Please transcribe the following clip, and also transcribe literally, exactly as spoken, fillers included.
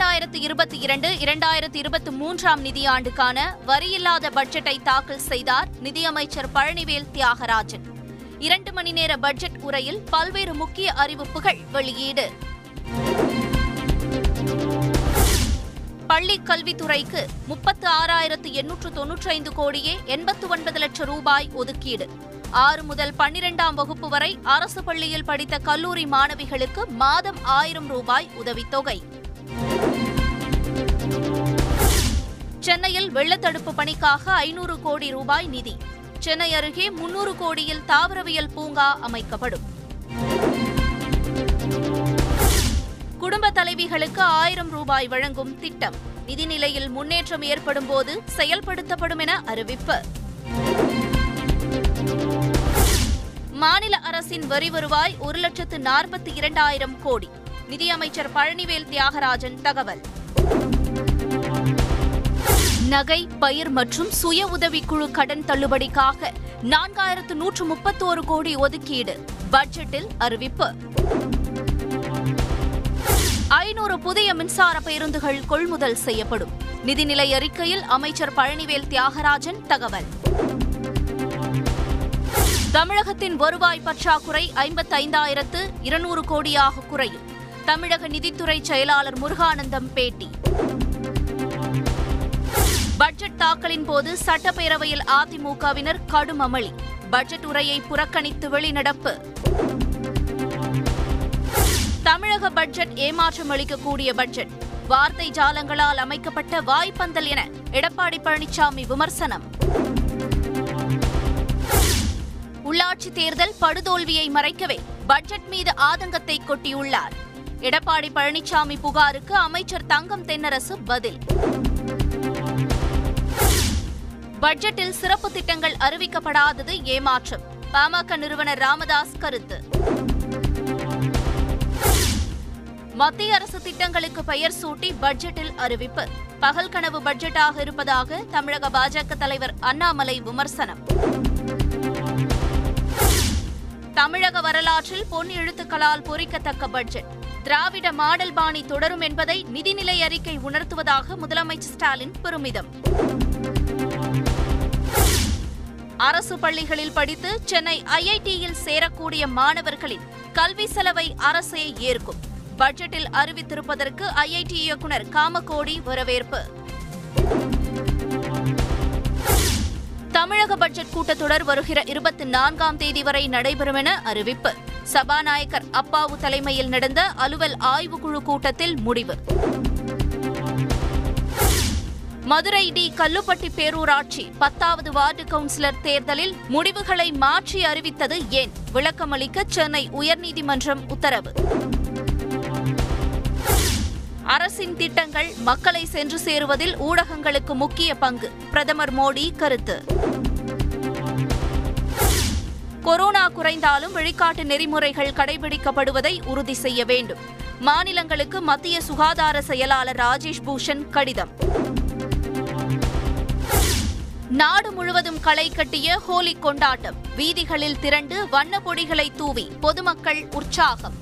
இரண்டாயிரத்தி இருபத்தி இரண்டு இரண்டாயிரத்தி இருபத்தி மூன்றாம் நிதியாண்டுக்கான வரியில்லாத பட்ஜெட்டை தாக்கல் செய்தார் நிதியமைச்சர் பழனிவேல் தியாகராஜன். இரண்டு மணி நேர பட்ஜெட் உரையில் பல்வேறு முக்கிய அறிவிப்புகள் வெளியீடு. பள்ளி கல்வித்துறைக்கு முப்பத்து ஆறாயிரத்து எண்ணூற்று தொன்னூற்றி ஐந்து கோடியே எண்பத்து ஒன்பது லட்சம் ரூபாய் ஒதுக்கீடு. ஆறு முதல் பன்னிரெண்டாம் வகுப்பு வரை அரசு பள்ளியில் படித்த கல்லூரி மாணவிகளுக்கு மாதம் ஆயிரம் ரூபாய் உதவித்தொகை. சென்னையில் வெள்ளத்தடுப்பு பணிக்காக ஐநூறு கோடி ரூபாய் நிதி. சென்னை அருகே முன்னூறு கோடியில் தாவரவியல் பூங்கா அமைக்கப்படும். குடும்ப தலைவிகளுக்கு ஆயிரம் ரூபாய் வழங்கும் திட்டம். நிதிநிலையில் முன்னேற்றம் ஏற்படும் போது செயல்படுத்தப்படும் என அறிவிப்பு. மாநில அரசின் வரி வருவாய் ஒரு லட்சத்து நாற்பத்தி இரண்டாயிரம் கோடி. நிதியமைச்சர் பழனிவேல் தியாகராஜன் தகவல். நகை, பயிர் மற்றும் சுய உதவிக்குழு கடன் தள்ளுபடிக்காக நான்காயிரத்து நூற்று முப்பத்தோரு கோடி ஒதுக்கீடு பட்ஜெட்டில் அறிவிப்பு. ஐநூறு புதிய மின்சார பேருந்துகள் கொள்முதல் செய்யப்படும். நிதிநிலை அறிக்கையில் அமைச்சர் பழனிவேல் தியாகராஜன் தகவல். தமிழகத்தின் வருவாய் பற்றாக்குறை ஐம்பத்தைந்தாயிரத்து இருநூறு கோடியாக குறையும். தமிழக நிதித்துறை செயலாளர் முருகானந்தம் பேட்டி. பட்ஜெட் தாக்கலின் போது சட்டப்பேரவையில் அதிமுகவினர் கடும் அமளி. பட்ஜெட் உரையை புறக்கணித்து வெளிநடப்பு. தமிழக பட்ஜெட் ஏமாற்றம் அளிக்கக்கூடிய பட்ஜெட். வார்த்தை ஜாலங்களால் அமைக்கப்பட்ட வாய்ப்பந்தல் என எடப்பாடி பழனிச்சாமி விமர்சனம். உள்ளாட்சித் தேர்தல் படுதோல்வியை மறைக்கவே பட்ஜெட் மீது ஆதங்கத்தை கொட்டியுள்ளார். எடப்பாடி பழனிச்சாமி புகாருக்கு அமைச்சர் தங்கம் தென்னரசு பதில். பட்ஜெட்டில் சிறப்பு திட்டங்கள் அறிவிக்கப்படாதது ஏமாற்றம். பாமக நிறுவனர் ராமதாஸ் கருத்து. மத்திய அரசு திட்டங்களுக்கு பெயர் சூட்டி பட்ஜெட்டில் அறிவிப்பு. பகல் கனவு பட்ஜெட்டாக இருப்பதாக தமிழக பாஜக தலைவர் அண்ணாமலை விமர்சனம். தமிழக வரலாற்றில் பொன் எழுத்துக்களால் பொறிக்கத்தக்க பட்ஜெட். திராவிட மாடல் பாணி தொடரும் என்பதை நிதிநிலை அறிக்கை உணர்த்துவதாக முதலமைச்சர் ஸ்டாலின் பெருமிதம். அரசு பள்ளிகளில் படித்து சென்னை ஐஐடியில் சேரக்கூடிய மாணவர்களின் கல்வி செலவை அரசே ஏற்கும். பட்ஜெட்டில் அறிவித்திருப்பதற்கு ஐஐடி இயக்குநர் காமக்கோடி வரவேற்பு. தமிழக பட்ஜெட் கூட்டத்தொடர் வருகிற இருபத்தி நான்காம் தேதி வரை நடைபெறும் என அறிவிப்பு. சபாநாயகர் அப்பா தலைமையில் நடந்த அலுவல் ஆய்வுக்குழு கூட்டத்தில் முடிவு. மதுரை டி கல்லுப்பட்டி பேரூராட்சி பத்தாவது வார்டு கவுன்சிலர் தேர்தலில் முடிவுகளை மாற்றி அறிவித்தது ஏன்? விளக்கமளிக்க சென்னை உயர்நீதிமன்றம் உத்தரவு. அரசின் திட்டங்கள் மக்களை சென்று சேருவதில் ஊடகங்களுக்கு முக்கிய பங்கு. பிரதமர் மோடி கருத்து. கொரோனா குறைந்தாலும் வழிகாட்டு நெறிமுறைகள் கடைபிடிக்கப்படுவதை உறுதி செய்ய வேண்டும். மாநிலங்களுக்கு மத்திய சுகாதார செயலாளர் ராஜேஷ் பூஷன் கடிதம். நாடு முழுவதும் களை கட்டிய ஹோலி கொண்டாட்டம். வீதிகளில் திரண்டு வண்ண பொடிகளை தூவி பொதுமக்கள் உற்சாகம்.